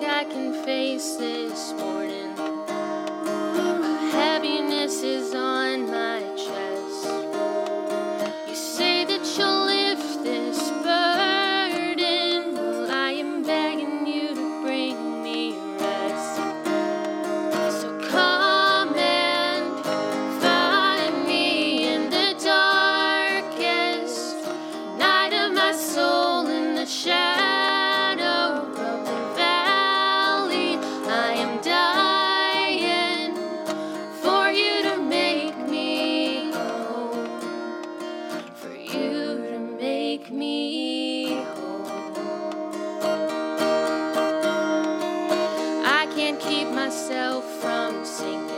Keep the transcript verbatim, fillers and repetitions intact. think I can face this morning. A heaviness is on my chest. You say that you'll lift this burden. Well, I am begging you to bring me rest. So come and find me in the darkest night of my soul, in the shadow. Myself from sinking.